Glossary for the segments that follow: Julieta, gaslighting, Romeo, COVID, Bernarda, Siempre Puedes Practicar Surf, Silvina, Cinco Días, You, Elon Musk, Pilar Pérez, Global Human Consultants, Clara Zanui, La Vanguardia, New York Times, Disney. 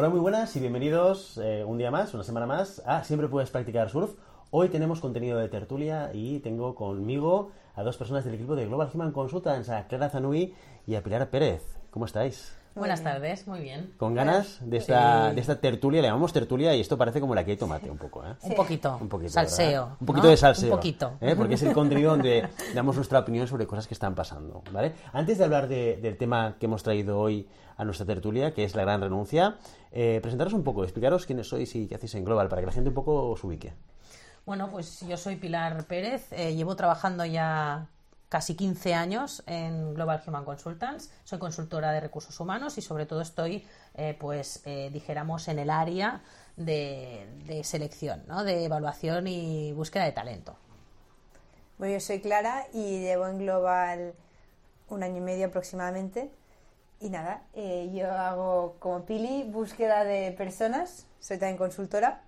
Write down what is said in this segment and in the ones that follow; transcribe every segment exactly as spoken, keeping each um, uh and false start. Hola, muy buenas y bienvenidos eh, un día más, una semana más a Siempre Puedes Practicar Surf. Hoy tenemos contenido de tertulia y tengo conmigo a dos personas del equipo de Global Human Consultants, a Clara Zanui y a Pilar Pérez. ¿Cómo estáis? Muy Buenas bien. tardes, muy bien. Con ganas de esta, sí. de esta tertulia, le llamamos tertulia y esto parece como la que hay tomate un poco, ¿eh? Sí. Un poquito, un poquito salseo, ¿verdad? Un poquito, ¿no? de salseo, un poquito. ¿Eh? Porque es el contenido donde damos nuestra opinión sobre cosas que están pasando, ¿vale? Antes de hablar de, del tema que hemos traído hoy a nuestra tertulia, que es la gran renuncia, eh, presentaros un poco, explicaros quiénes sois y qué hacéis en Global, para que la gente un poco os ubique. Bueno, pues yo soy Pilar Pérez, eh, llevo trabajando ya casi quince años en Global Human Consultants, soy consultora de recursos humanos y sobre todo estoy, eh, pues, eh, dijéramos, en el área de, de selección, ¿no? De evaluación y búsqueda de talento. Bueno, yo soy Clara y llevo en Global un año y medio aproximadamente y nada, eh, yo hago como Pili, búsqueda de personas, soy también consultora.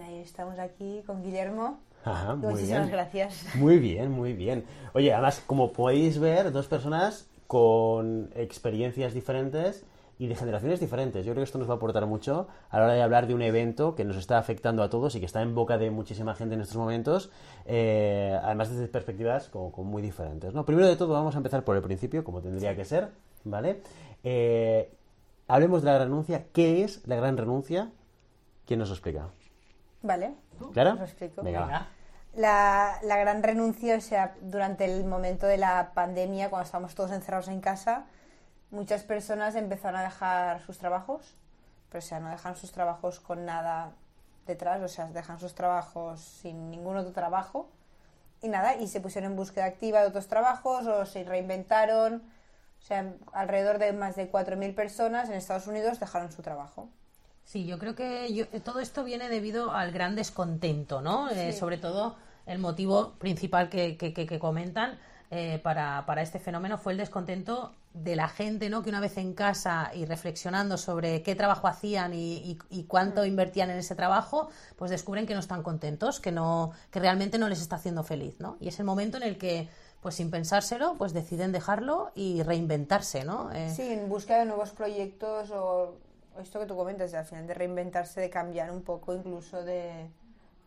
Ahí estamos aquí con Guillermo. Ajá, muy Muchísimas bien. gracias. Muy bien, muy bien. Oye, además, como podéis ver, dos personas con experiencias diferentes y de generaciones diferentes. Yo creo que esto nos va a aportar mucho a la hora de hablar de un evento que nos está afectando a todos y que está en boca de muchísima gente en estos momentos, eh, además desde perspectivas como, como muy diferentes, ¿no? Primero de todo, vamos a empezar por el principio, como tendría que ser, ¿vale? Eh, hablemos de la gran renuncia. ¿Qué es la gran renuncia? ¿Quién nos lo explica? Vale, ¿Clara? Os lo explico. Venga. La, la gran renuncia, o sea, durante el momento de la pandemia, cuando estábamos todos encerrados en casa, muchas personas empezaron a dejar sus trabajos, pero o sea, no dejan sus trabajos con nada detrás, o sea, dejan sus trabajos sin ningún otro trabajo y nada, y se pusieron en búsqueda activa de otros trabajos o se reinventaron, o sea, alrededor de más de cuatro mil personas en Estados Unidos dejaron su trabajo. Sí, yo creo que yo, todo esto viene debido al gran descontento, ¿no? Sí. Eh, sobre todo el motivo principal que, que, que, que comentan eh, para, para este fenómeno fue el descontento de la gente, ¿no? Que una vez en casa y reflexionando sobre qué trabajo hacían y, y, y cuánto sí. invertían en ese trabajo, pues descubren que no están contentos, que no, que realmente no les está haciendo feliz, ¿no? Y es el momento en el que, pues sin pensárselo, pues deciden dejarlo y reinventarse, ¿no? Eh, sí, en busca de nuevos proyectos o esto que tú comentas, al final de reinventarse, de cambiar un poco, incluso de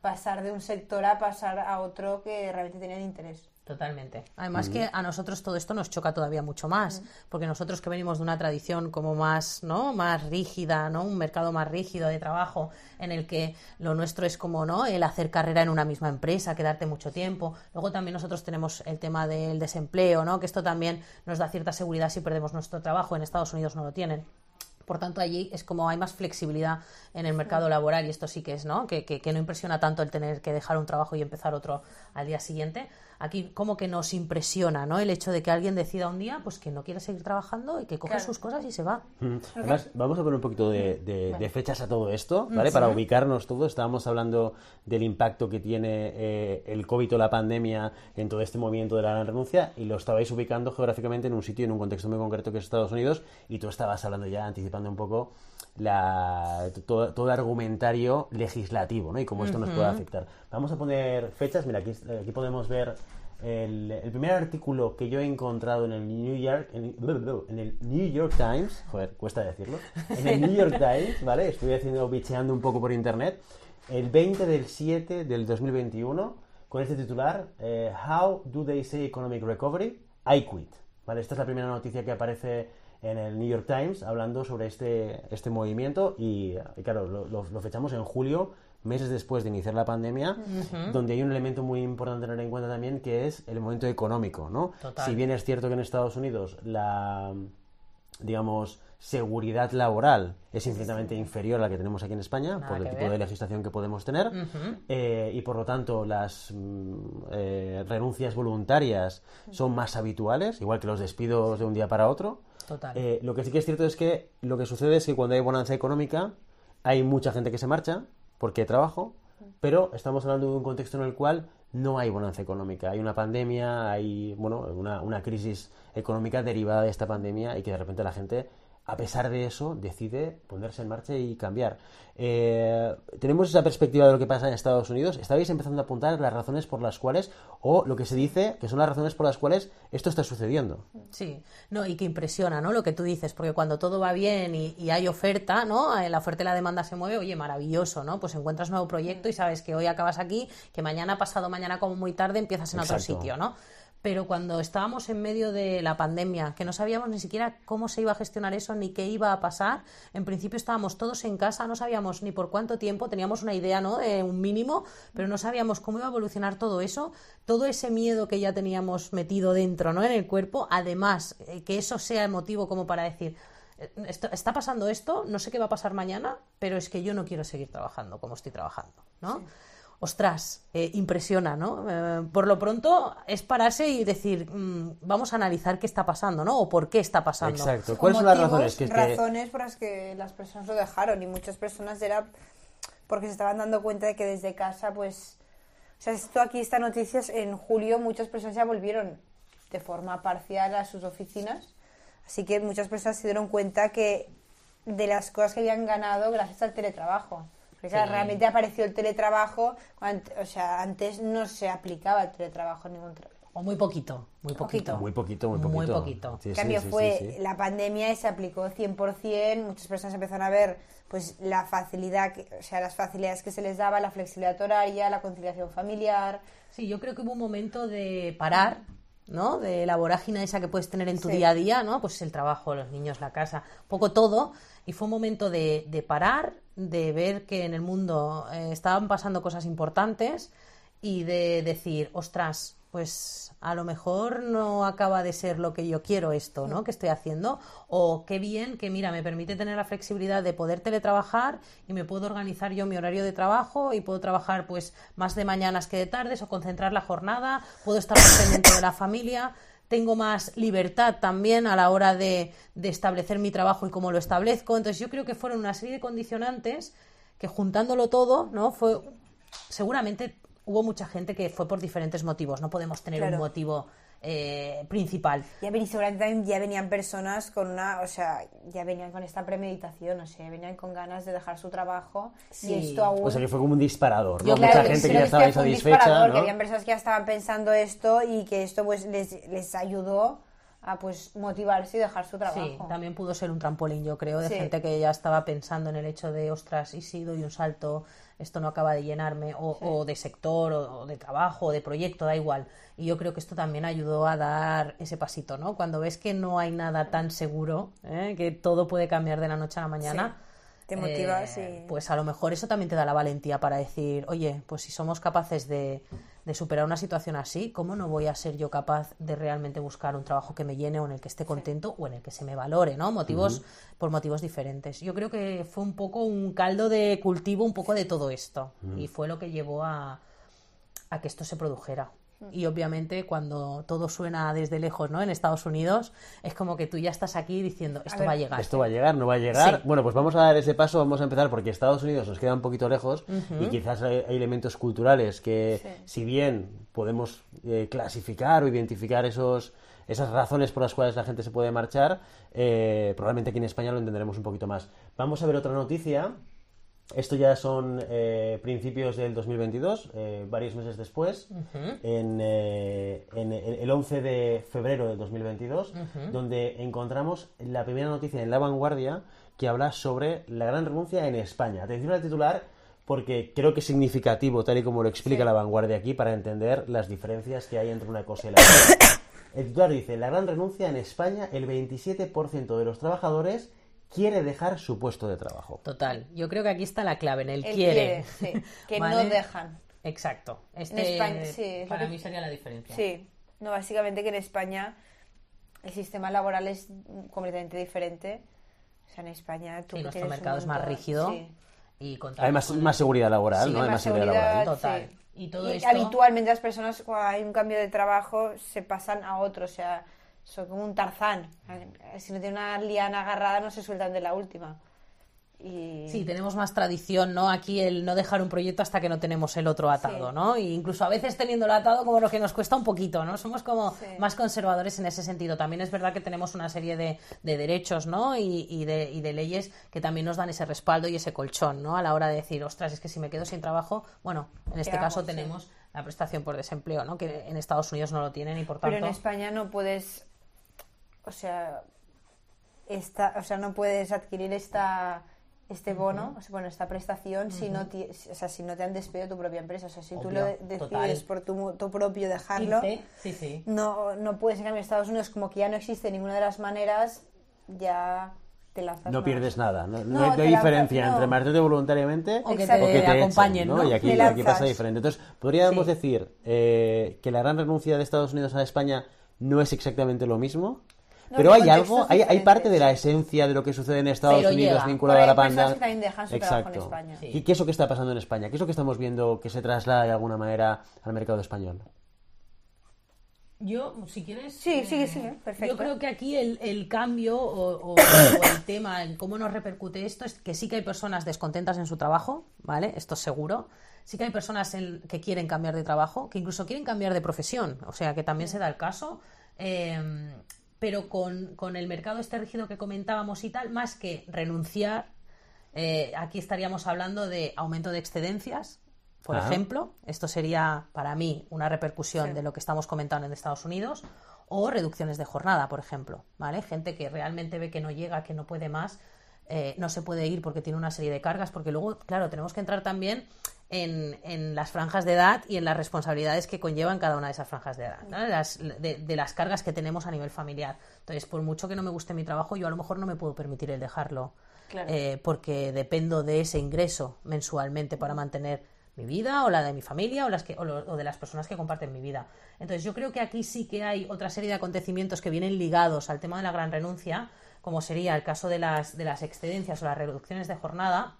pasar de un sector a pasar a otro que realmente tenían interés. Totalmente. Además uh-huh. que a nosotros todo esto nos choca todavía mucho más, uh-huh. porque nosotros que venimos de una tradición como más, ¿no? Más rígida, ¿no? Un mercado más rígido de trabajo en el que lo nuestro es como, ¿no? El hacer carrera en una misma empresa, quedarte mucho tiempo. Luego también nosotros tenemos el tema del desempleo, ¿no? Que esto también nos da cierta seguridad si perdemos nuestro trabajo. En Estados Unidos no lo tienen. Por tanto, allí es como hay más flexibilidad en el mercado laboral y esto sí que es, ¿no? Que, que, que no impresiona tanto el tener que dejar un trabajo y empezar otro al día siguiente. Aquí como que nos impresiona, ¿no? El hecho de que alguien decida un día pues que no quiere seguir trabajando y que coge claro. sus cosas y se va. Además, vamos a poner un poquito de, de, de fechas a todo esto, ¿vale? Sí. Para ubicarnos todo. Estábamos hablando del impacto que tiene eh, el COVID o la pandemia en todo este movimiento de la gran renuncia y lo estabais ubicando geográficamente en un sitio, en un contexto muy concreto que es Estados Unidos y tú estabas hablando ya, anticipando un poco la, todo, todo el argumentario legislativo, ¿no? Y cómo esto uh-huh. nos puede afectar. Vamos a poner fechas. Mira, aquí, aquí podemos ver el, el primer artículo que yo he encontrado en el New York, en el, en el New York Times. Joder, cuesta decirlo. En el New York Times, ¿vale? Estuve haciendo, bicheando un poco por internet. El veinte del siete del dos mil veintiuno, con este titular, eh, How do they say economic recovery? I quit. ¿Vale? Esta es la primera noticia que aparece en el New York Times, hablando sobre este, este movimiento y, y claro, lo, lo, lo fechamos en julio, meses después de iniciar la pandemia, uh-huh. donde hay un elemento muy importante a tener en cuenta también, que es el momento económico, ¿no? Total. Si bien es cierto que en Estados Unidos la, digamos, seguridad laboral es infinitamente sí. inferior a la que tenemos aquí en España, Nada por el tipo ver. de legislación que podemos tener, uh-huh. eh, y por lo tanto las eh, renuncias voluntarias son más habituales, igual que los despidos de un día para otro. Total. Eh, lo que sí que es cierto es que lo que sucede es que cuando hay bonanza económica hay mucha gente que se marcha porque hay trabajo, pero estamos hablando de un contexto en el cual no hay bonanza económica. Hay una pandemia, hay bueno una, una crisis económica derivada de esta pandemia y que de repente la gente a pesar de eso, decide ponerse en marcha y cambiar. Eh, tenemos esa perspectiva de lo que pasa en Estados Unidos. Estabais empezando a apuntar las razones por las cuales, o lo que se dice, que son las razones por las cuales esto está sucediendo. Sí, no, y que impresiona, ¿no?, lo que tú dices, porque cuando todo va bien y, y hay oferta, ¿no?, la oferta y la demanda se mueve, oye, maravilloso, ¿no?, pues encuentras un nuevo proyecto y sabes que hoy acabas aquí, que mañana, pasado mañana, como muy tarde, empiezas en Exacto. otro sitio, ¿no? Pero cuando estábamos en medio de la pandemia, que no sabíamos ni siquiera cómo se iba a gestionar eso, ni qué iba a pasar, en principio estábamos todos en casa, no sabíamos ni por cuánto tiempo, teníamos una idea, ¿no?, de un mínimo, pero no sabíamos cómo iba a evolucionar todo eso, todo ese miedo que ya teníamos metido dentro, ¿no?, en el cuerpo. Además, que eso sea el motivo como para decir, está pasando esto, no sé qué va a pasar mañana, pero es que yo no quiero seguir trabajando como estoy trabajando, ¿no? Sí. Ostras, eh, impresiona, ¿no? Eh, por lo pronto es pararse y decir, mmm, vamos a analizar qué está pasando, ¿no? O por qué está pasando. Exacto. ¿Cuáles son las razones? Que razones por las que las personas lo dejaron, y muchas personas era porque se estaban dando cuenta de que desde casa, pues, o sea, esto aquí, estas noticias, en julio muchas personas ya volvieron de forma parcial a sus oficinas, así que muchas personas se dieron cuenta que de las cosas que habían ganado gracias al teletrabajo. Porque, claro, realmente apareció el teletrabajo, cuando, o sea, antes no se aplicaba el teletrabajo en ningún trabajo. O muy poquito, muy poquito. Muy poquito, muy poquito. Muy poquito. Sí, en cambio, sí, sí, fue sí, sí. la pandemia y se aplicó cien por ciento, muchas personas empezaron a ver, pues, la facilidad, que, o sea, las facilidades que se les daba, la flexibilidad horaria, la conciliación familiar. Sí, yo creo que hubo un momento de parar, ¿no?, de la vorágine esa que puedes tener en tu sí. día a día, ¿no?, pues el trabajo, los niños, la casa, poco todo, y fue un momento de, de parar, de ver que en el mundo eh, estaban pasando cosas importantes y de decir, ostras, pues a lo mejor no acaba de ser lo que yo quiero esto, ¿no?, que estoy haciendo, o qué bien que, mira, me permite tener la flexibilidad de poder teletrabajar y me puedo organizar yo mi horario de trabajo y puedo trabajar, pues, más de mañanas que de tardes, o concentrar la jornada, puedo estar más pendiente de la familia, tengo más libertad también a la hora de, de establecer mi trabajo y cómo lo establezco. Entonces yo creo que fueron una serie de condicionantes que, juntándolo todo, ¿no?, fue seguramente... Hubo mucha gente que fue por diferentes motivos, no podemos tener claro. un motivo eh, principal. Ya venía, seguramente ya venían personas con una, o sea, ya venían con esta premeditación, o sea, ya venían con ganas de dejar su trabajo sí. y esto aún... O sea, que fue como un disparador, ¿no? Yo, mucha claro, gente que ya estaba insatisfecha, ¿no? Que habían personas que ya estaban pensando esto y que esto, pues, les, les ayudó a, pues, motivarse y dejar su trabajo. Sí, también pudo ser un trampolín, yo creo, de sí. gente que ya estaba pensando en el hecho de, ostras, y si doy un salto, esto no acaba de llenarme, o, sí. o de sector, o, o de trabajo, o de proyecto, da igual. Y yo creo que esto también ayudó a dar ese pasito, ¿no? Cuando ves que no hay nada tan seguro, ¿eh?, que todo puede cambiar de la noche a la mañana... Sí. Te motivas eh, y... Pues a lo mejor eso también te da la valentía para decir, oye, pues si somos capaces de, de superar una situación así, ¿cómo no voy a ser yo capaz de realmente buscar un trabajo que me llene, o en el que esté contento, sí. o en el que se me valore, ¿no? Motivos, uh-huh. por motivos diferentes. Yo creo que fue un poco un caldo de cultivo, un poco de todo esto. Uh-huh. Y fue lo que llevó a, a que esto se produjera. Y obviamente cuando todo suena desde lejos, ¿no?, en Estados Unidos, es como que tú ya estás aquí diciendo, esto a ver, va a llegar. Esto va a llegar, no va a llegar. Sí. Bueno, pues vamos a dar ese paso, vamos a empezar, porque Estados Unidos nos queda un poquito lejos uh-huh. y quizás hay elementos culturales que, sí. si bien podemos eh, clasificar o identificar esos... esas razones por las cuales la gente se puede marchar, eh, probablemente aquí en España lo entenderemos un poquito más. Vamos a ver otra noticia. Esto ya son eh, principios del dos mil veintidós, eh, varios meses después, uh-huh. en, eh, en el once de febrero del dos mil veintidós, uh-huh. donde encontramos la primera noticia en La Vanguardia que habla sobre la gran renuncia en España. Atención al titular, porque creo que es significativo, tal y como lo explica sí. La Vanguardia aquí, para entender las diferencias que hay entre una cosa y la otra. El titular dice, la gran renuncia en España, el veintisiete por ciento de los trabajadores... quiere dejar su puesto de trabajo. Total, yo creo que aquí está la clave, en el, el quiere. quiere sí, que ¿vale? no dejan. Exacto. Este, en España, sí, para mí que... sería la diferencia. Sí, no, básicamente que en España el sistema laboral es completamente diferente. O sea, en España tú sí, nuestro mercado es más rígido. Sí. Y hay más, más seguridad laboral, sí, ¿no? Hay más seguridad, seguridad laboral. Total. Sí. Y todo y esto... habitualmente las personas, cuando hay un cambio de trabajo, se pasan a otro, o sea... Son como un tarzán. Si no tiene una liana agarrada, no se sueltan de la última. Y... Sí, tenemos más tradición, ¿no? Aquí el no dejar un proyecto hasta que no tenemos el otro atado, sí. ¿no? E incluso a veces teniéndolo atado como lo que nos cuesta un poquito, ¿no? Somos como sí. más conservadores en ese sentido. También es verdad que tenemos una serie de, de derechos, ¿no? Y, y, de, y de leyes que también nos dan ese respaldo y ese colchón, ¿no? A la hora de decir, ostras, es que si me quedo sin trabajo, bueno, en este caso tenemos sí. la prestación por desempleo, ¿no? Que en Estados Unidos no lo tienen y por tanto... Pero en España no puedes, o sea, esta, o sea no puedes adquirir esta... este bono, uh-huh. bueno, esta prestación, uh-huh. si no te, o sea, si no te han despedido tu propia empresa, o sea, si Obvio, tú lo de- decides total. por tu, tu propio dejarlo, sí, sí. no no puedes. En cambio, en Estados Unidos, como que ya no existe ninguna de las maneras, ya te lanzas. No más. Pierdes nada, no, no, no hay diferencia lanzas, no. entre marcharte voluntariamente o que te, o que te, te acompañen, ¿no? ¿no? Y aquí, aquí pasa diferente. Entonces, podríamos sí. decir eh, que la gran renuncia de Estados Unidos a España no es exactamente lo mismo. No, pero hay algo, hay, hay parte de la esencia de lo que sucede en Estados pero Unidos llega. vinculado a la pandemia. Que también dejan su Exacto. trabajo en España. Sí. ¿Y qué es lo que está pasando en España? ¿Qué es lo que estamos viendo que se traslada de alguna manera al mercado español? Yo, si quieres... Sí, sí, sí, perfecto. Yo creo que aquí el, el cambio o, o, o el tema, el cómo nos repercute esto, es que sí que hay personas descontentas en su trabajo, ¿vale? Esto es seguro. Sí que hay personas en, que quieren cambiar de trabajo, que incluso quieren cambiar de profesión. O sea, que también se da el caso... Eh, pero con, con el mercado este rígido que comentábamos y tal, más que renunciar, eh, aquí estaríamos hablando de aumento de excedencias, por Ajá. ejemplo. Esto sería, para mí, una repercusión sí. de lo que estamos comentando en Estados Unidos, o reducciones de jornada, por ejemplo, ¿vale? Gente que realmente ve que no llega, que no puede más, eh, no se puede ir porque tiene una serie de cargas, porque luego, claro, tenemos que entrar también... En, en las franjas de edad y en las responsabilidades que conllevan cada una de esas franjas de edad, ¿no? Las, de, de las cargas que tenemos a nivel familiar. Entonces, por mucho que no me guste mi trabajo, yo a lo mejor no me puedo permitir el dejarlo, claro. eh, porque dependo de ese ingreso mensualmente para mantener mi vida o la de mi familia o, las que, o, lo, o de las personas que comparten mi vida. Entonces, yo creo que aquí sí que hay otra serie de acontecimientos que vienen ligados al tema de la gran renuncia, como sería el caso de las, de las excedencias o las reducciones de jornada,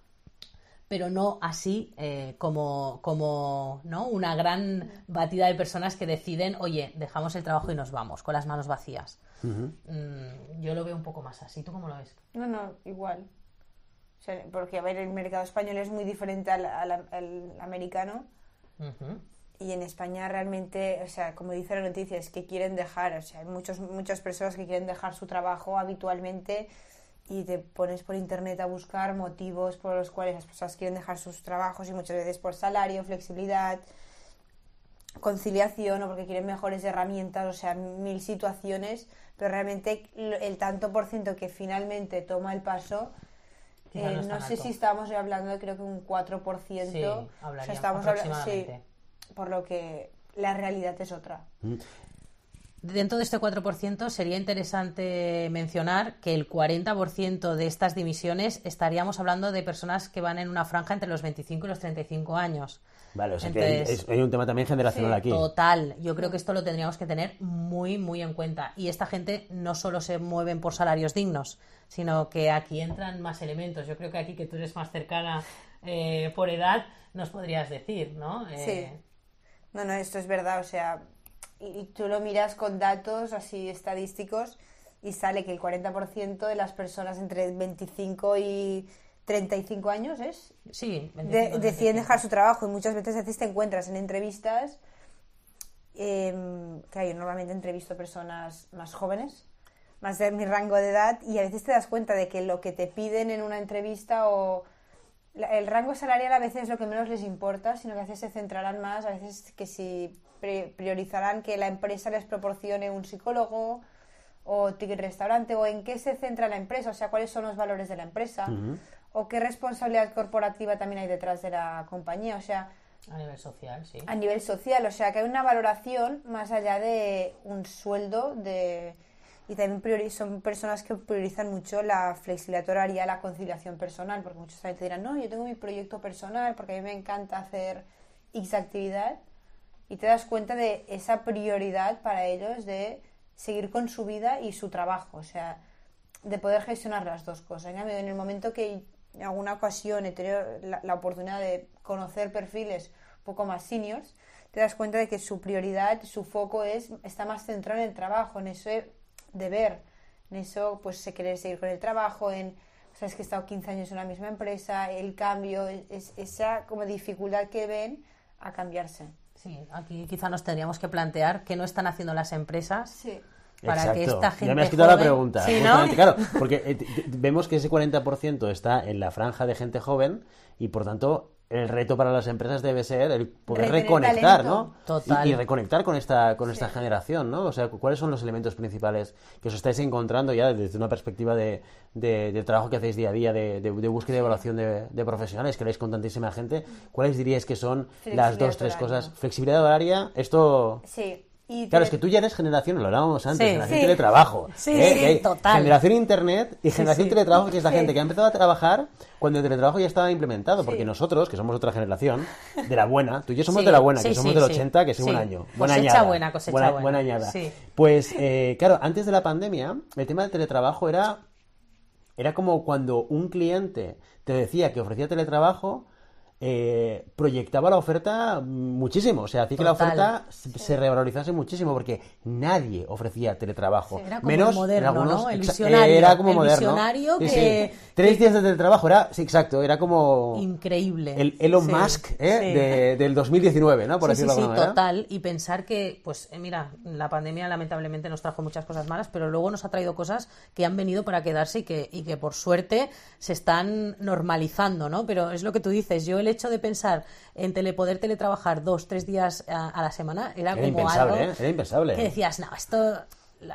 pero no así eh, como, como ¿no? una gran batida de personas que deciden, oye, dejamos el trabajo y nos vamos, con las manos vacías. Uh-huh. Mm, yo lo veo un poco más así. ¿Tú cómo lo ves? No, no, igual. O sea, porque, a ver, el mercado español es muy diferente al, al, al americano. Uh-huh. Y en España realmente, o sea, como dice la noticia, es que quieren dejar, o sea, hay muchos, muchas personas que quieren dejar su trabajo habitualmente... y te pones por internet a buscar motivos por los cuales las personas quieren dejar sus trabajos, y muchas veces por salario, flexibilidad, conciliación, o porque quieren mejores herramientas, o sea, mil situaciones, pero realmente el tanto por ciento que finalmente toma el paso, eh, no, no sé alto. Si estamos hablando de creo que un cuatro por ciento, sí, o sea, estamos hablando, sí, por lo que la realidad es otra. Mm. Dentro de este cuatro por ciento sería interesante mencionar que el cuarenta por ciento de estas dimisiones estaríamos hablando de personas que van en una franja entre los veinticinco y los treinta y cinco años. Vale, o sea, entonces, que hay, es, hay un tema también generacional, sí, aquí. Total, yo creo que esto lo tendríamos que tener muy, muy en cuenta. Y esta gente no solo se mueven por salarios dignos, sino que aquí entran más elementos. Yo creo que aquí, que tú eres más cercana eh, por edad, nos podrías decir, ¿no? Eh... Sí. No, no, esto es verdad, o sea... y tú lo miras con datos así estadísticos y sale que el cuarenta por ciento de las personas entre veinticinco y treinta y cinco años es sí, veinticinco, de, deciden dejar su trabajo, y muchas veces te encuentras en entrevistas eh, que yo normalmente entrevisto personas más jóvenes, más de mi rango de edad, y a veces te das cuenta de que lo que te piden en una entrevista o el rango salarial a veces es lo que menos les importa, sino que a veces se centrarán más, a veces que si priorizarán que la empresa les proporcione un psicólogo o ticket restaurante, o en qué se centra la empresa, o sea, cuáles son los valores de la empresa, uh-huh. o qué responsabilidad corporativa también hay detrás de la compañía, o sea... A nivel social, sí. A nivel social, o sea, que hay una valoración más allá de un sueldo de... Y también priori- son personas que priorizan mucho la flexibilidad horaria, la conciliación personal, porque muchos también te dirán, no, yo tengo mi proyecto personal porque a mí me encanta hacer X actividad, y te das cuenta de esa prioridad para ellos de seguir con su vida y su trabajo, o sea, de poder gestionar las dos cosas. En el momento que en alguna ocasión he tenido la, la oportunidad de conocer perfiles un poco más seniors, te das cuenta de que su prioridad, su foco es está más centrado en el trabajo, en eso... de ver, en eso pues se quiere seguir con el trabajo, en O sea, es que he estado quince años en la misma empresa, el cambio, es, esa como dificultad que ven a cambiarse. Sí, aquí quizá nos tendríamos que plantear qué no están haciendo las empresas. Sí. Para exacto. Que esta gente ya me has quitado joven... la pregunta. ¿Sí, no? Claro, porque eh, vemos que ese cuarenta por ciento está en la franja de gente joven y, por tanto, el reto para las empresas debe ser el poder Retener reconectar, talento. ¿No? Total. Y, y reconectar con esta con sí. esta generación, ¿no? O sea, ¿cuáles son los elementos principales que os estáis encontrando ya desde una perspectiva de, de, de trabajo que hacéis día a día, de, de, de búsqueda y evaluación de, de profesionales que leéis con tantísima gente? ¿Cuáles diríais que son las dos, tres cosas? Flexibilidad horaria, esto... Sí. Y claro, te... es que tú ya eres generación, lo hablábamos antes, sí, generación sí. teletrabajo. Sí, ¿eh? Sí, ¿eh? Total. Generación internet y generación sí, sí. teletrabajo, que es la sí. gente que ha empezado a trabajar cuando el teletrabajo ya estaba implementado. Sí. Porque nosotros, que somos otra generación, de la buena, tú y yo somos sí, de la buena, sí, que somos sí, del ochenta, sí. que es sí. un año. Buena cosecha añada. buena, cosecha buena. Buena, buena añada. Sí. Pues, eh, claro, antes de la pandemia, el tema del teletrabajo era, era como cuando un cliente te decía que ofrecía teletrabajo... Eh, proyectaba la oferta muchísimo, o sea, hacía que la oferta sí. se revalorizase muchísimo porque nadie ofrecía teletrabajo. Sí, era como menos moderno, algunos, ¿no? El visionario, era como el moderno. Visionario que, sí, sí. Tres que... días de teletrabajo, era, sí, exacto, era como... Increíble. El Elon sí, Musk ¿eh? Sí. de, del dos mil diecinueve, ¿no? Por sí, decirlo sí, de alguna sí, manera. Total. Y pensar que, pues, eh, mira, la pandemia lamentablemente nos trajo muchas cosas malas, pero luego nos ha traído cosas que han venido para quedarse y que, y que por suerte se están normalizando, ¿no? Pero es lo que tú dices, yo el hecho de pensar en tele, poder teletrabajar dos, tres días a, a la semana era, era como algo ¿eh? Era impensable. Que decías, no, esto...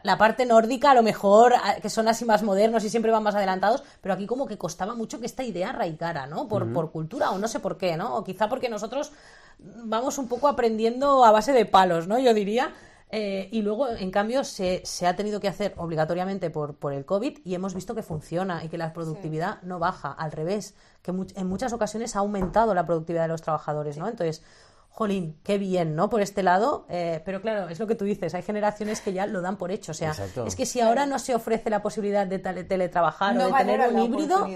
La parte nórdica, a lo mejor, que son así más modernos y siempre van más adelantados, pero aquí como que costaba mucho que esta idea arraigara, ¿no? Por, uh-huh. por cultura o no sé por qué, ¿no? O quizá porque nosotros vamos un poco aprendiendo a base de palos, ¿no? Yo diría... Eh, y luego, en cambio, se, se ha tenido que hacer obligatoriamente por, por el COVID y hemos visto que funciona y que la productividad sí. no baja, al revés, que mu- en muchas ocasiones ha aumentado la productividad de los trabajadores, ¿no? Entonces, jolín, qué bien, ¿no? Por este lado, eh, pero claro, es lo que tú dices, hay generaciones que ya lo dan por hecho, o sea, exacto. es que si ahora no se ofrece la posibilidad de tele- teletrabajar no o de tener un híbrido,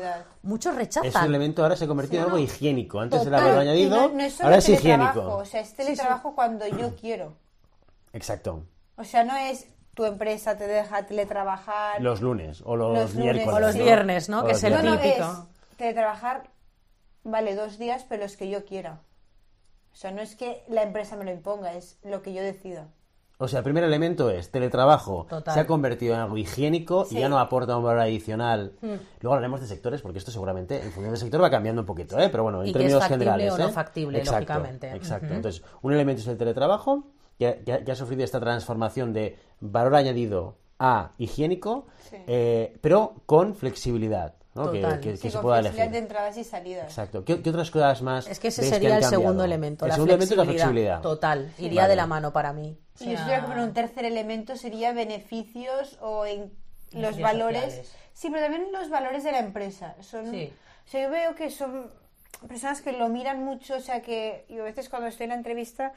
muchos rechazan. Ese elemento ahora se ha convertido sí, en algo no. higiénico, antes total, era lo añadido, no, no es ahora es higiénico. O sea, es teletrabajo sí, sí. cuando yo quiero. Exacto. O sea, no es tu empresa te deja teletrabajar... Los lunes o los, los lunes, miércoles. O los ¿no? viernes, ¿no? O que es el no, típico. No es teletrabajar, vale, dos días, pero los que yo quiera. O sea, no es que la empresa me lo imponga, es lo que yo decida. O sea, el primer elemento es teletrabajo. Total. Se ha convertido en algo higiénico sí. y ya no aporta un valor adicional. Mm. Luego hablaremos de sectores, porque esto seguramente en función del sector va cambiando un poquito, ¿eh? Pero bueno, en y términos generales... Y que es factible generales, o no ¿eh? factible, exacto, lógicamente. Exacto. Uh-huh. Entonces, un elemento es el teletrabajo... Que, que, que ha sufrido esta transformación de valor añadido a higiénico, sí. eh, pero con flexibilidad, ¿no? Que, que, que sí, se pueda elegir. De entradas y salidas. Exacto. ¿Qué, qué otras cosas más? Es que ese sería que el cambiado? segundo elemento. El la segundo elemento es la flexibilidad. Total. Iría vale. de la mano para mí. O sea... Yo creo que bueno, un tercer elemento sería beneficios o en los beneficios valores. Sociales. Sí, pero también los valores de la empresa. Son, sí. O sea, yo veo que son personas que lo miran mucho, o sea, que yo a veces cuando estoy en la entrevista...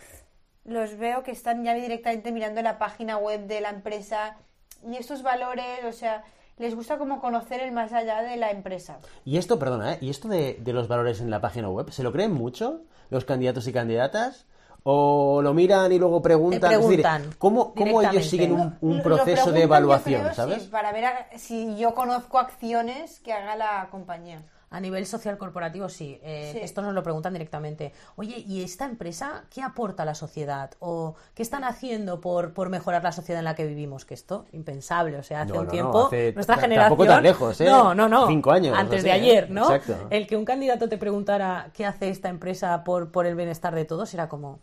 los veo que están ya directamente mirando la página web de la empresa y estos valores, o sea, les gusta como conocer el más allá de la empresa. Y esto, perdona, ¿eh? ¿Y esto de, de los valores en la página web, se lo creen mucho los candidatos y candidatas? ¿O lo miran y luego preguntan? preguntan es decir, ¿cómo, ¿cómo ellos siguen un, un proceso de evaluación, creo, sabes? Sí, para ver a, si yo conozco acciones que haga la compañía. A nivel social corporativo, sí. Eh, sí. Esto nos lo preguntan directamente. Oye, ¿y esta empresa qué aporta a la sociedad? ¿O qué están haciendo por, por mejorar la sociedad en la que vivimos? Que esto, impensable. O sea, hace no, un no, tiempo, hace nuestra t- generación... Tampoco tan lejos, ¿eh? No, no, no. Cinco años. Antes así, de ayer, ¿eh? ¿No? Exacto. El que un candidato te preguntara qué hace esta empresa por, por el bienestar de todos era como...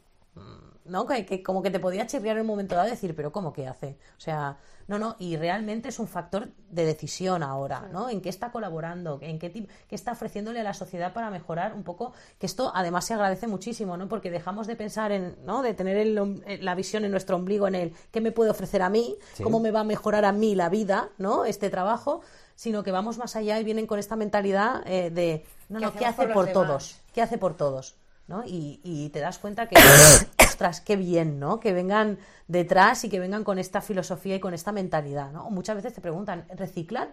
¿no? Que, que como que te podía chirriar en un momento dado y decir, pero ¿cómo que hace? O sea... No, no, y realmente es un factor de decisión ahora, ¿no? En qué está colaborando, en qué, t- qué está ofreciéndole a la sociedad para mejorar un poco, que esto además se agradece muchísimo, ¿no? Porque dejamos de pensar en, ¿no? De tener el, la visión en nuestro ombligo, en el qué me puede ofrecer a mí, sí. cómo me va a mejorar a mí la vida, ¿no? Este trabajo, sino que vamos más allá y vienen con esta mentalidad eh, de, no, no, ¿qué, ¿qué hace por, por todos? ¿Qué hace por todos? ¿No? Y, y te das cuenta que, ostras, qué bien, ¿no? Que vengan detrás y que vengan con esta filosofía y con esta mentalidad, ¿no? Muchas veces te preguntan, ¿reciclan?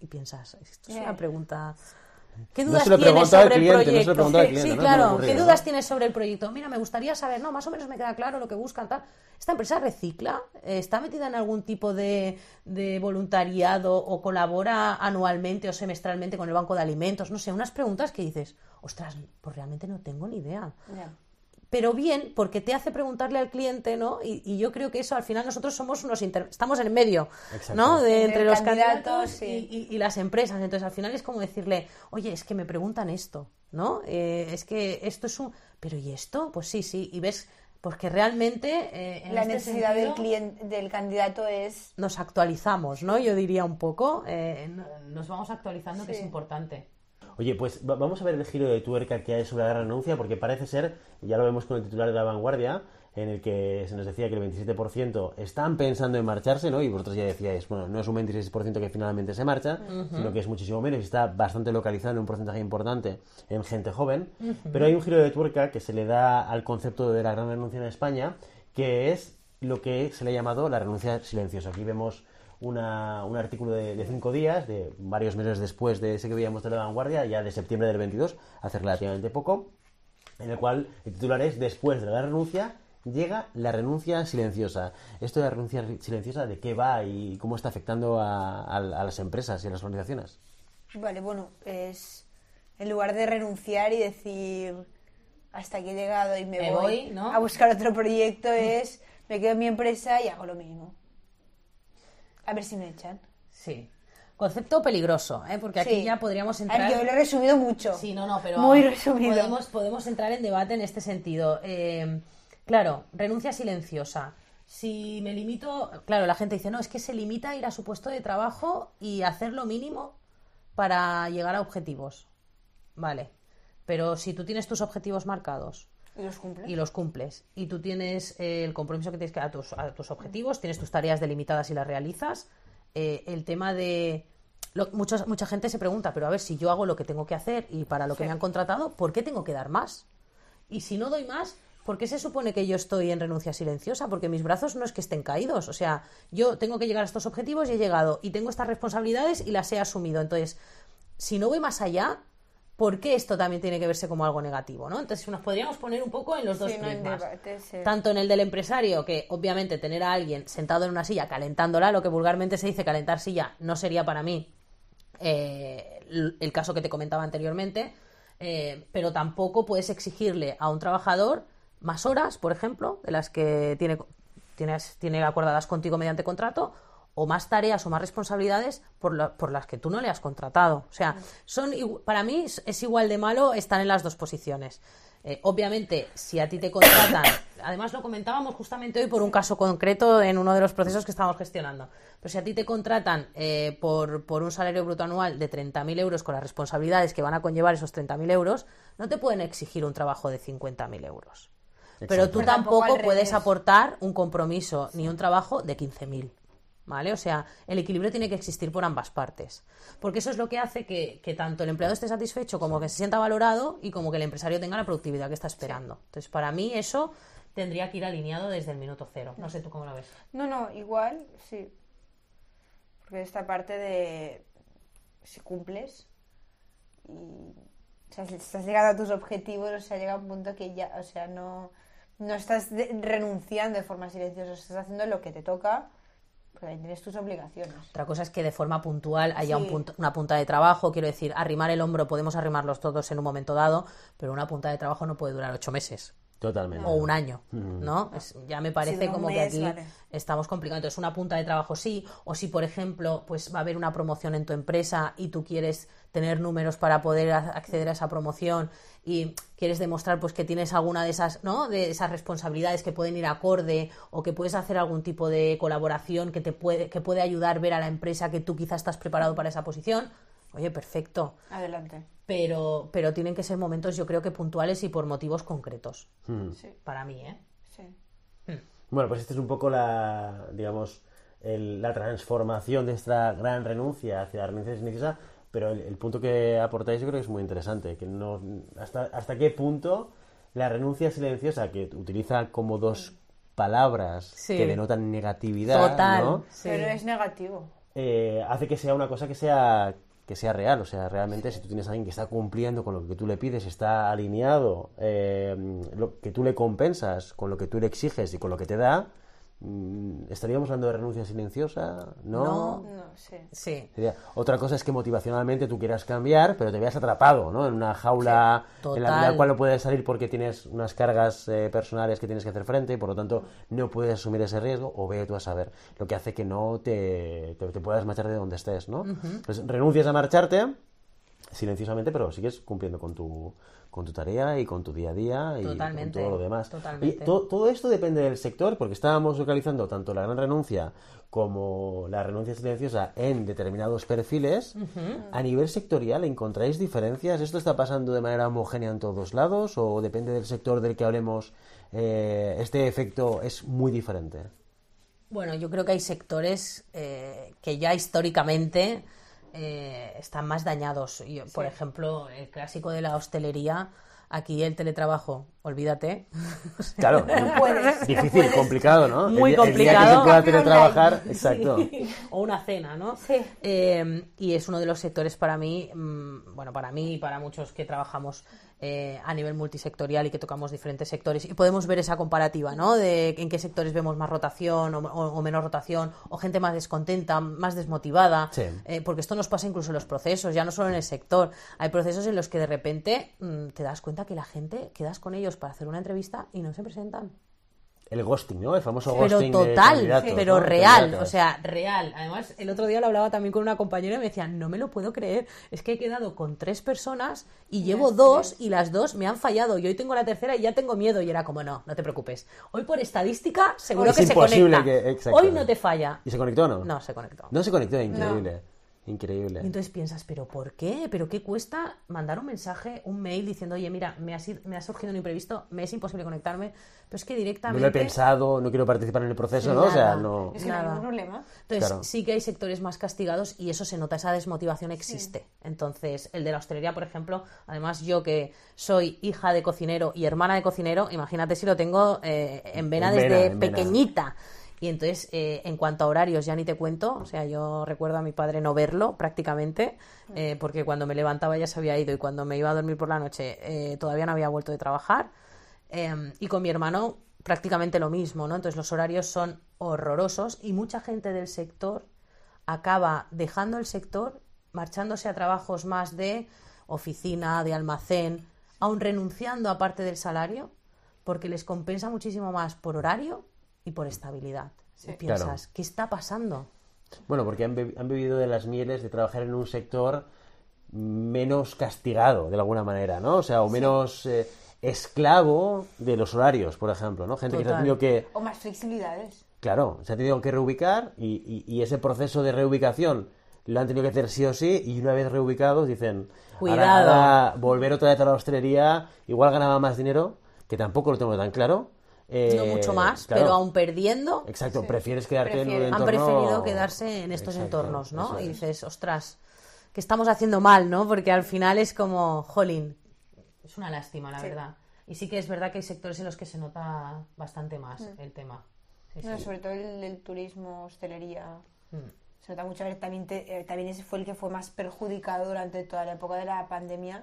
Y piensas, esto es yeah. una pregunta... ¿Qué dudas tienes sobre el proyecto? Sí, claro. ¿Qué dudas tienes sobre el proyecto? Mira, me gustaría saber, no, más o menos me queda claro lo que buscan, tal. ¿Esta empresa recicla? ¿Está metida en algún tipo de, de voluntariado o colabora anualmente o semestralmente con el banco de alimentos? No sé, unas preguntas que dices, ostras, pues realmente no tengo ni idea. Yeah. Pero bien, porque te hace preguntarle al cliente, ¿no? Y, y yo creo que eso, al final, nosotros somos unos inter... estamos en medio, exacto, ¿no? De, entre los candidatos, candidatos y, sí. y, y las empresas. Entonces, al final es como decirle, oye, es que me preguntan esto, ¿no? Eh, es que esto es un... ¿Pero y esto? Pues sí, sí. Y ves, porque realmente... Eh, en la este necesidad sentido, del cliente, del candidato es... Nos actualizamos, ¿no? Yo diría un poco. Eh, nos vamos actualizando, sí, que es importante. Oye, pues vamos a ver el giro de tuerca que hay sobre la gran renuncia, porque parece ser, ya lo vemos con el titular de La Vanguardia, en el que se nos decía que el veintisiete por ciento están pensando en marcharse, ¿no? Y vosotros ya decíais, bueno, no es un veintiséis por ciento que finalmente se marcha, uh-huh, sino que es muchísimo menos y está bastante localizado en un porcentaje importante en gente joven. Uh-huh. Pero hay un giro de tuerca que se le da al concepto de la gran renuncia en España, que es lo que se le ha llamado la renuncia silenciosa. Aquí vemos... Una, un artículo de, de Cinco Días, de varios meses después de ese que veíamos de La Vanguardia, ya de septiembre del veintidós, hace relativamente poco, en el cual el titular es: después de la renuncia llega la renuncia silenciosa. Esto de la renuncia silenciosa, ¿de qué va y cómo está afectando a, a, a las empresas y a las organizaciones? Vale, bueno, es en lugar de renunciar y decir hasta aquí he llegado y me, me voy, voy ¿no? a buscar otro proyecto, es me quedo en mi empresa y hago lo mismo. A ver si me echan. Sí. Concepto peligroso, ¿eh? Porque aquí sí. ya podríamos entrar... A ver, yo lo he resumido mucho. Sí, no, no, pero... Muy resumido. Podemos, podemos entrar en debate en este sentido. Eh, claro, renuncia silenciosa. Si me limito... Claro, la gente dice, no, es que se limita a ir a su puesto de trabajo y hacer lo mínimo para llegar a objetivos. Vale. Pero si tú tienes tus objetivos marcados... Y los cumples. Y los cumples. Y tú tienes eh, el compromiso que tienes que a tus, a tus objetivos, tienes tus tareas delimitadas y las realizas. Eh, el tema de... Lo, muchos, mucha gente se pregunta, pero a ver, si yo hago lo que tengo que hacer y para lo sí. que me han contratado, ¿por qué tengo que dar más? Y si no doy más, ¿por qué se supone que yo estoy en renuncia silenciosa? Porque mis brazos no es que estén caídos. O sea, yo tengo que llegar a estos objetivos y he llegado. Y tengo estas responsabilidades y las he asumido. Entonces, si no voy más allá... ¿Por qué esto también tiene que verse como algo negativo, ¿no? Entonces nos podríamos poner un poco en los dos sí, prismas. Debate, sí. Tanto en el del empresario, que obviamente tener a alguien sentado en una silla calentándola, lo que vulgarmente se dice calentar silla, no sería para mí eh, el caso que te comentaba anteriormente, eh, pero tampoco puedes exigirle a un trabajador más horas, por ejemplo, de las que tiene, tienes, tiene acordadas contigo mediante contrato, o más tareas o más responsabilidades por, la, por las que tú no le has contratado. O sea, son, para mí es igual de malo estar en las dos posiciones. Eh, obviamente, si a ti te contratan... Además, lo comentábamos justamente hoy por un caso concreto en uno de los procesos que estábamos gestionando. Pero si a ti te contratan eh, por, por un salario bruto anual de treinta mil euros con las responsabilidades que van a conllevar esos treinta mil euros, no te pueden exigir un trabajo de cincuenta mil euros. Exacto. Pero tú Pero tampoco, tampoco puedes aportar un compromiso ni un trabajo de quince mil. ¿Vale? O sea, el equilibrio tiene que existir por ambas partes, porque eso es lo que hace que, que tanto el empleado esté satisfecho como que se sienta valorado y como que el empresario tenga la productividad que está esperando. Sí. Entonces, para mí eso tendría que ir alineado desde el minuto cero. No sé tú cómo lo ves. No, no, igual, sí. Porque esta parte de si cumples y o sea, si estás llegando a tus objetivos, o sea, llega un punto que ya, o sea, no, no estás de, renunciando de forma silenciosa, estás haciendo lo que te toca. Porque tienes tus obligaciones. Otra cosa es que de forma puntual haya sí. un punto, una punta de trabajo. Quiero decir, arrimar el hombro, podemos arrimarlos todos en un momento dado, pero una punta de trabajo no puede durar ocho meses. Totalmente. O un año, mm. ¿no? Es, ya me parece sí, como mes, que aquí vale. estamos complicados. Entonces, una punta de trabajo sí, o si, por ejemplo, pues va a haber una promoción en tu empresa y tú quieres tener números para poder acceder a esa promoción y quieres demostrar pues que tienes alguna de esas, ¿no? De esas responsabilidades que pueden ir acorde o que puedes hacer algún tipo de colaboración que te puede, que puede ayudar a ver a la empresa que tú quizás estás preparado para esa posición. Oye, perfecto. Adelante. Pero, pero tienen que ser momentos, yo creo que puntuales y por motivos concretos. Hmm. Sí. Para mí, ¿eh? Sí. Hmm. Bueno, pues esta es un poco la, digamos, el, la transformación de esta gran renuncia hacia la renuncia silenciosa, pero el, el punto que aportáis yo creo que es muy interesante, que no hasta, hasta qué punto la renuncia silenciosa, que utiliza como dos sí. palabras sí. que denotan negatividad, Total. ¿no? Sí. Pero es negativo. Eh, hace que sea una cosa que sea... que sea real. O sea, realmente si tú tienes a alguien que está cumpliendo con lo que tú le pides, está alineado, eh, lo que tú le compensas con lo que tú le exiges y con lo que te da, ¿estaríamos hablando de renuncia silenciosa? No, no, no sé. Sí. Sería, otra cosa es que motivacionalmente tú quieras cambiar, pero te veas atrapado, ¿no? En una jaula, sí, en la cual no puedes salir porque tienes unas cargas eh, personales que tienes que hacer frente y por lo tanto no puedes asumir ese riesgo, o ve tú a saber, lo que hace que no te, te, te puedas marchar de donde estés, ¿no? Uh-huh. Pues renuncias a marcharte silenciosamente, pero sigues cumpliendo con tu... con tu tarea y con tu día a día y totalmente, con todo lo demás. Totalmente. Y to- todo esto depende del sector, porque estábamos localizando tanto la gran renuncia como la renuncia silenciosa en determinados perfiles. Uh-huh. A nivel sectorial, ¿encontráis diferencias? ¿Esto está pasando de manera homogénea en todos lados o depende del sector del que hablemos, eh, este efecto es muy diferente? Bueno, yo creo que hay sectores eh, que ya históricamente... Eh, están más dañados. Yo, sí. Por ejemplo, el clásico de la hostelería, aquí el teletrabajo, olvídate. Claro, no puedes, difícil, no puedes. Complicado, ¿no? Muy el, complicado. El día que se pueda teletrabajar, sí. Exacto. O una cena, ¿no? Sí. Eh, y es uno de los sectores para mí, mmm, bueno, para mí y para muchos que trabajamos eh, a nivel multisectorial y que tocamos diferentes sectores, y podemos ver esa comparativa, ¿no? De en qué sectores vemos más rotación o, o, o menos rotación, o gente más descontenta, más desmotivada. Sí. Eh, porque esto nos pasa incluso en los procesos, ya no solo en el sector. Hay procesos en los que de repente mmm, te das cuenta que la gente, quedas con ellos para hacer una entrevista y no se presentan. El ghosting, ¿no? El famoso ghosting. Pero total, de pero ¿no? real, o sea, real. Además, el otro día lo hablaba también con una compañera y me decía, no me lo puedo creer, es que he quedado con tres personas y llevo yes, dos yes. y las dos me han fallado y hoy tengo la tercera y ya tengo miedo. Y era como, no, no te preocupes. Hoy por estadística seguro es que se conecta. Que, hoy no te falla. ¿Y se conectó o no? No, se conectó. No se conectó, increíble. No. Increíble. Y entonces piensas, ¿pero por qué? ¿Pero qué cuesta mandar un mensaje, un mail diciendo, oye, mira, me ha, sido, me ha surgido un imprevisto, me es imposible conectarme, pero es que directamente... No lo he pensado, no quiero participar en el proceso, nada, ¿no? O sea, no... Es que nada. No hay ningún problema. Entonces, claro. Sí que hay sectores más castigados y eso se nota, esa desmotivación existe. Sí. Entonces, el de la hostelería, por ejemplo, además yo que soy hija de cocinero y hermana de cocinero, imagínate si lo tengo eh, en vena en desde vena, en pequeñita. Vena. Y entonces, eh, en cuanto a horarios, ya ni te cuento. O sea, yo recuerdo a mi padre no verlo prácticamente, eh, porque cuando me levantaba ya se había ido y cuando me iba a dormir por la noche eh, todavía no había vuelto de trabajar. Eh, y con mi hermano prácticamente lo mismo, ¿no? Entonces los horarios son horrorosos y mucha gente del sector acaba dejando el sector, marchándose a trabajos más de oficina, de almacén, aún renunciando a parte del salario, porque les compensa muchísimo más por horario y por estabilidad. Sí. Y piensas, claro. ¿Qué está pasando? Bueno, porque han, be- han bebido de las mieles de trabajar en un sector menos castigado, de alguna manera, ¿no? O sea, o menos sí. eh, esclavo de los horarios, por ejemplo, ¿no? Gente Total. Que se ha tenido que... O más flexibilidades. Claro, se ha tenido que reubicar y, y, y ese proceso de reubicación lo han tenido que hacer sí o sí, y una vez reubicados dicen... Cuidado. Ahora, ahora volver otra vez a la hostelería, igual ganaba más dinero, que tampoco lo tengo tan claro... Eh, no mucho más, claro. Pero aún perdiendo. Exacto, sí. Prefieres quedarte Prefiero. En un entorno... Han preferido quedarse en estos Exacto, entornos, ¿no? Es. Y dices, ostras, que estamos haciendo mal, ¿no? Porque al final es como, jolín, es una lástima, la sí. verdad. Y sí que es verdad que hay sectores en los que se nota bastante más mm. el tema. Sí, no, sí. Sobre todo el, el turismo, hostelería... Mm. Se nota mucho, también, te, eh, también ese fue el que fue más perjudicado durante toda la época de la pandemia...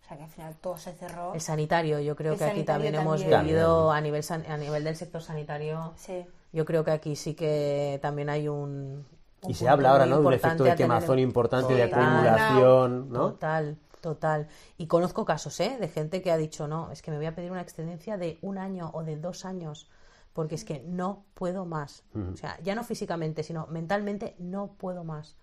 O sea, que al final todo se cerró. El sanitario, yo creo el que aquí también, también hemos vivido a nivel, san- a nivel del sector sanitario. Sí. Yo creo que aquí sí que también hay un... un y se habla ahora, ¿no? De un efecto de quemazón importante, total, de acumulación, ¿no? Total, total. Y conozco casos, ¿eh? De gente que ha dicho, no, es que me voy a pedir una excedencia de un año o de dos años, porque es que no puedo más. Uh-huh. O sea, ya no físicamente, sino mentalmente no puedo más.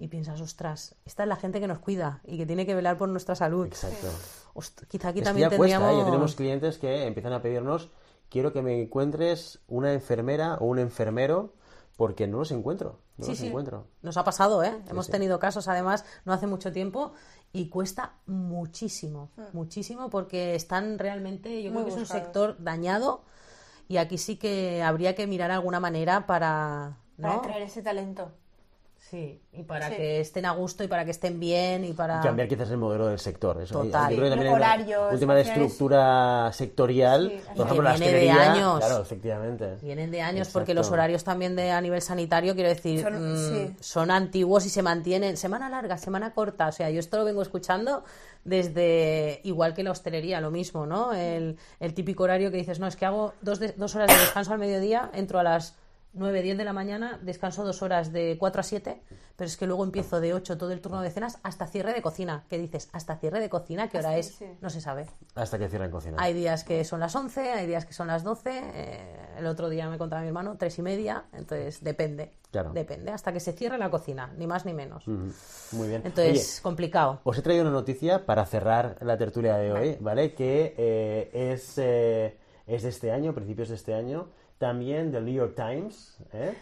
Y piensas, ostras, esta es la gente que nos cuida y que tiene que velar por nuestra salud. Exacto. Ostras, quizá aquí es también que ya tendríamos... Cuesta, ¿eh? Ya tenemos clientes que empiezan a pedirnos, quiero que me encuentres una enfermera o un enfermero, porque no los encuentro. No sí, los sí. encuentro. Nos ha pasado, ¿eh? Sí, Hemos sí. tenido casos, además, no hace mucho tiempo, y cuesta muchísimo, ah. muchísimo, porque están realmente, yo Muy creo buscados. Que es un sector dañado, y aquí sí que habría que mirar alguna manera para... Para ¿no? atraer ese talento. Sí, y para sí. que estén a gusto y para que estén bien y para... Cambiar quizás el modelo del sector. Eso. Total. Yo creo que también horarios, un tema de estructura sectorial. Sí, por ejemplo, la hostelería, de años. Claro, efectivamente. Vienen de años. Exacto. Porque los horarios también de, a nivel sanitario, quiero decir, son, mmm, sí. son antiguos y se mantienen. Semana larga, semana corta. O sea, yo esto lo vengo escuchando desde... Igual que la hostelería, lo mismo, ¿no? El, el típico horario que dices, no, es que hago dos, de, dos horas de descanso al mediodía, entro a las... nueve, diez de la mañana, descanso dos horas de cuatro a siete, pero es que luego empiezo de ocho todo el turno de cenas hasta cierre de cocina. ¿Qué dices? Hasta cierre de cocina, ¿qué hora hasta, es? Sí. No se sabe. Hasta que cierren cocina. Hay días que son las once, hay días que son las doce, eh, el otro día me contaba mi hermano, tres y media, entonces depende. Claro. Depende, hasta que se cierre la cocina, ni más ni menos. Uh-huh. Muy bien. Entonces, oye, complicado. Os he traído una noticia para cerrar la tertulia de hoy, ¿vale? Que eh, es, eh, es de este año, principios de este año, también del New York Times, ¿eh?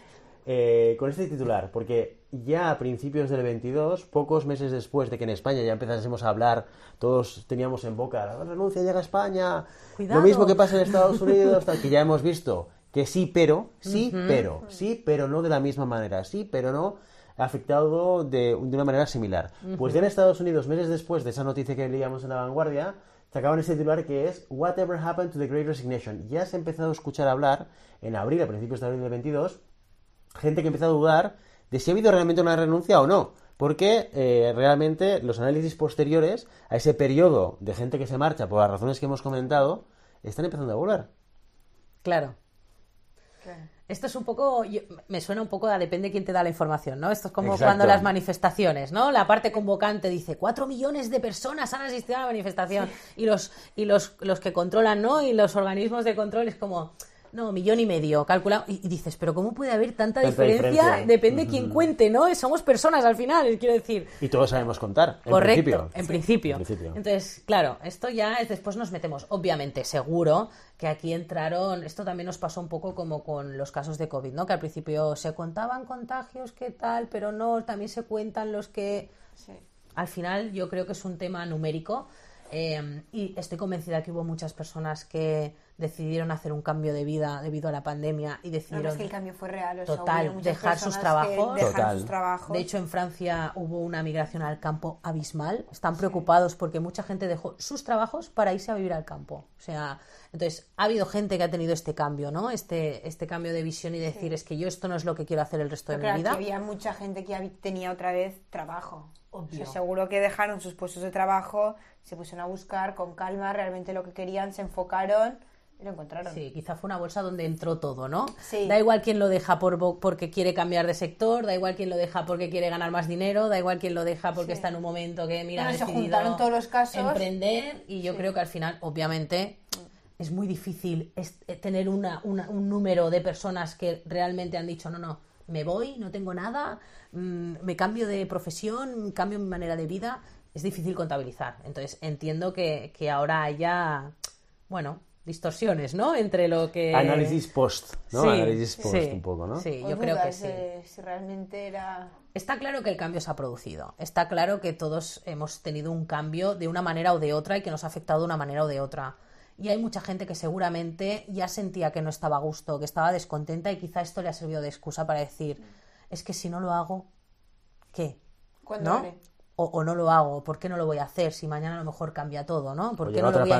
Eh, con este titular, porque ya a principios del veintidós, pocos meses después de que en España ya empezásemos a hablar, todos teníamos en boca, la renuncia llega a España, cuidado. Lo mismo que pasa en Estados Unidos, tal, que ya hemos visto que sí, pero, sí, uh-huh. pero, sí, pero no de la misma manera, sí, pero no, ha afectado de, de una manera similar. Uh-huh. Pues ya en Estados Unidos, meses después de esa noticia que leíamos en La Vanguardia, sacaban ese titular que es Whatever Happened to the Great Resignation. Ya se ha empezado a escuchar hablar en abril, a principios de abril del veintidós, gente que empezó a dudar de si ha habido realmente una renuncia o no, porque eh, realmente los análisis posteriores a ese periodo de gente que se marcha por las razones que hemos comentado están empezando a volver. Claro. Claro. Esto es un poco, yo, me suena un poco a depende de quién te da la información, ¿no? Esto es como exacto. Cuando las manifestaciones, ¿no? La parte convocante dice cuatro millones de personas han asistido a la manifestación sí. y los y los, los que controlan, ¿no? Y los organismos de control es como, no, millón y medio, calculado. Y, y dices, pero ¿cómo puede haber tanta, tanta diferencia? diferencia? Depende uh-huh. quién cuente, ¿no? Somos personas al final, quiero decir. Y todos sabemos contar, en correcto, principio. En principio. Sí, en principio. Entonces, claro, esto ya es después nos metemos, obviamente, seguro... que aquí entraron, esto también nos pasó un poco como con los casos de COVID, ¿no? Que al principio se contaban contagios, qué tal, pero no, también se cuentan los que... Sí. Al final yo creo que es un tema numérico eh, y estoy convencida que hubo muchas personas que decidieron hacer un cambio de vida debido a la pandemia y decidieron... No, no es que el cambio fue real. O sea, total, dejar sus trabajos. Dejar sus trabajos. De hecho, en Francia hubo una migración al campo abismal. Están preocupados sí. porque mucha gente dejó sus trabajos para irse a vivir al campo. O sea... Entonces, ha habido gente que ha tenido este cambio, ¿no? Este, este cambio de visión y decir, sí. es que yo esto no es lo que quiero hacer el resto de Pero mi claro, vida. Había mucha gente que tenía otra vez trabajo. Obvio. O sea, seguro que dejaron sus puestos de trabajo, se pusieron a buscar con calma realmente lo que querían, se enfocaron y lo encontraron. Sí, quizá fue una bolsa donde entró todo, ¿no? Sí. Da igual quién lo deja por, porque quiere cambiar de sector, da igual quién lo deja porque quiere ganar más dinero, da igual quién lo deja porque sí. está en un momento que, mira, bueno, ha decidido se juntaron todos los casos. Emprender y yo sí. creo que al final, obviamente... Es muy difícil tener una, una, un número de personas que realmente han dicho, no, no, me voy, no tengo nada, me cambio de profesión, cambio mi manera de vida. Es difícil contabilizar. Entonces, entiendo que, que ahora haya, bueno, distorsiones, ¿no? Entre lo que... Análisis post, ¿no? Sí, análisis post sí, un poco, ¿no? Sí, yo creo que sí. Si realmente era... Está claro que el cambio se ha producido, está claro que todos hemos tenido un cambio de una manera o de otra y que nos ha afectado de una manera o de otra. Y hay mucha gente que seguramente ya sentía que no estaba a gusto, que estaba descontenta y quizá esto le ha servido de excusa para decir, es que si no lo hago, ¿qué? ¿Cuándo ¿no? haré? O, o no lo hago, ¿por qué no lo voy a hacer? Si mañana a lo mejor cambia todo, ¿no? ¿Por qué no lo voy a intentar? Otra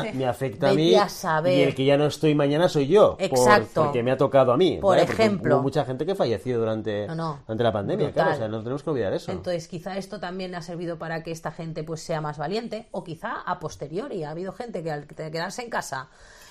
pandemia me afecta a mí y el que ya no estoy mañana soy yo. Exacto. Por, porque me ha tocado a mí. Por ¿vale? ejemplo. Hubo mucha gente que falleció durante, no, no. durante la pandemia, brutal. Claro, o sea, no tenemos que olvidar eso. Entonces quizá esto también ha servido para que esta gente pues sea más valiente o quizá a posteriori ha habido gente que al quedarse en casa...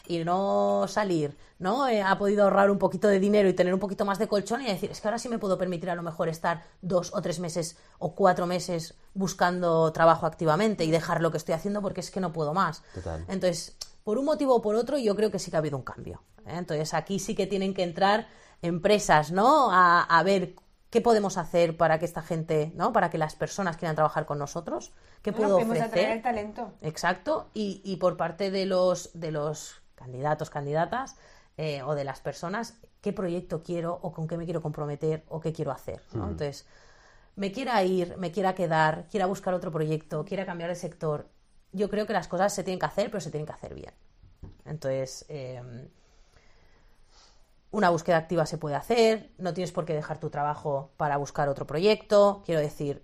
y no salir, ¿no? Eh, ha podido ahorrar un poquito de dinero y tener un poquito más de colchón y decir, es que ahora sí me puedo permitir a lo mejor estar dos o tres meses o cuatro meses buscando trabajo activamente y dejar lo que estoy haciendo porque es que no puedo más. Total. Entonces, por un motivo o por otro, yo creo que sí que ha habido un cambio, ¿eh? Entonces, aquí sí que tienen que entrar empresas, ¿no? A, a ver qué podemos hacer para que esta gente, ¿no? Para que las personas quieran trabajar con nosotros. ¿Qué puedo ofrecer? Podemos atraer el talento. Exacto. Y, y por parte de los de los candidatos, candidatas eh, o de las personas, qué proyecto quiero o con qué me quiero comprometer o qué quiero hacer, ¿no? Uh-huh. Entonces, me quiera ir, me quiera quedar, quiera buscar otro proyecto, quiera cambiar de sector. Yo creo que las cosas se tienen que hacer, pero se tienen que hacer bien. Entonces, eh, una búsqueda activa se puede hacer, no tienes por qué dejar tu trabajo para buscar otro proyecto, quiero decir,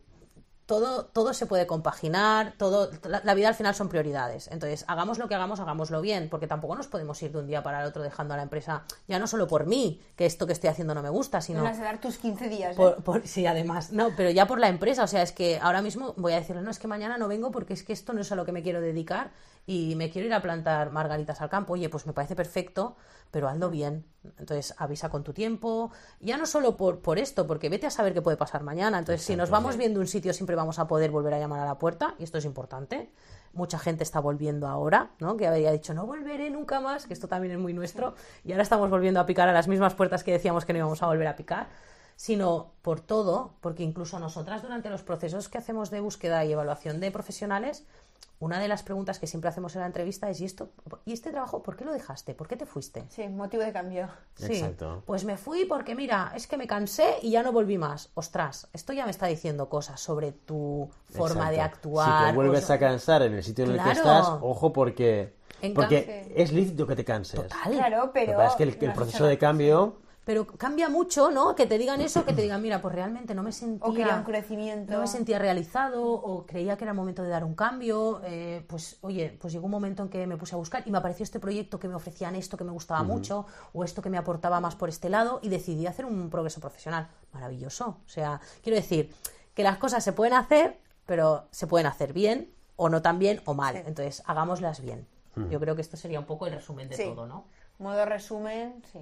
todo, todo se puede compaginar, todo, la, la vida al final son prioridades, entonces hagamos lo que hagamos, hagámoslo bien, porque tampoco nos podemos ir de un día para el otro dejando a la empresa, ya no solo por mí, que esto que estoy haciendo no me gusta, sino... No vas a dar tus quince días. ¿eh? Por, por, sí, además, no, pero ya por la empresa, o sea, es que ahora mismo voy a decirle, no, es que mañana no vengo porque es que esto no es a lo que me quiero dedicar y me quiero ir a plantar margaritas al campo, oye, pues me parece perfecto, pero hazlo bien. Entonces avisa con tu tiempo, ya no solo por, por esto, porque vete a saber qué puede pasar mañana, entonces si nos vamos viendo un sitio siempre vamos a poder volver a llamar a la puerta, y esto es importante, mucha gente está volviendo ahora, ¿no? Que había dicho no volveré nunca más, que esto también es muy nuestro, y ahora estamos volviendo a picar a las mismas puertas que decíamos que no íbamos a volver a picar, sino por todo, porque incluso nosotras durante los procesos que hacemos de búsqueda y evaluación de profesionales, una de las preguntas que siempre hacemos en la entrevista es, ¿y esto, y este trabajo por qué lo dejaste? ¿Por qué te fuiste? Sí, motivo de cambio. Sí, exacto. Pues me fui porque, mira, es que me cansé y ya no volví más. Ostras, esto ya me está diciendo cosas sobre tu forma, exacto, de actuar. Si te vuelves pues... a cansar en el sitio en, claro, el que estás, ojo, porque, porque es lícito que te canses. Total. Claro, pero... Lo que pasa es que el, el proceso de cambio... Pero cambia mucho, ¿no? Que te digan eso, que te digan, mira, pues realmente no me sentía... O quería un crecimiento. No me sentía realizado, o creía que era el momento de dar un cambio. Eh, pues, oye, pues llegó un momento en que me puse a buscar y me apareció este proyecto que me ofrecían esto que me gustaba, uh-huh, mucho, o esto que me aportaba más por este lado, y decidí hacer un progreso profesional. Maravilloso. O sea, quiero decir que las cosas se pueden hacer, pero se pueden hacer bien, o no tan bien, o mal. Entonces, hagámoslas bien. Uh-huh. Yo creo que esto sería un poco el resumen de, sí, todo, ¿no? Modo resumen, sí.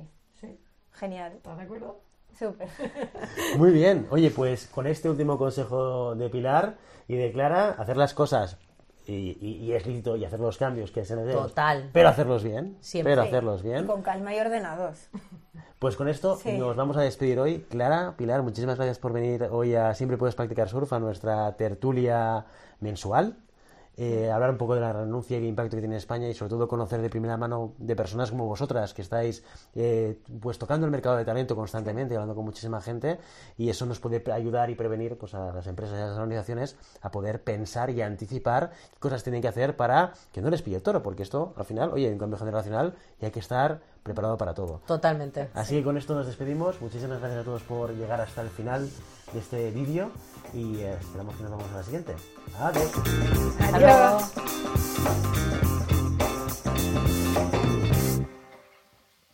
Genial. ¿Estás de acuerdo? Súper. Muy bien. Oye, pues con este último consejo de Pilar y de Clara, hacer las cosas y, y, y es lícito, y hacer los cambios que se necesitan. Total. Pero hacerlos bien. Siempre. Pero hacerlos bien. Y con calma y ordenados. Pues con esto, sí, nos vamos a despedir hoy. Clara, Pilar, muchísimas gracias por venir hoy a Siempre Puedes Practicar Surf, a nuestra tertulia mensual. Eh, hablar un poco de la renuncia y el impacto que tiene España, y sobre todo conocer de primera mano de personas como vosotras que estáis eh, pues tocando el mercado de talento constantemente, hablando con muchísima gente, y eso nos puede ayudar y prevenir pues a las empresas y a las organizaciones a poder pensar y anticipar qué cosas tienen que hacer para que no les pille el toro, porque esto al final, oye, hay un cambio generacional y hay que estar preparado para todo. Totalmente. Así, sí, que con esto nos despedimos. Muchísimas gracias a todos por llegar hasta el final de este vídeo y esperamos que nos vemos en la siguiente. Adiós. Adiós. Adiós.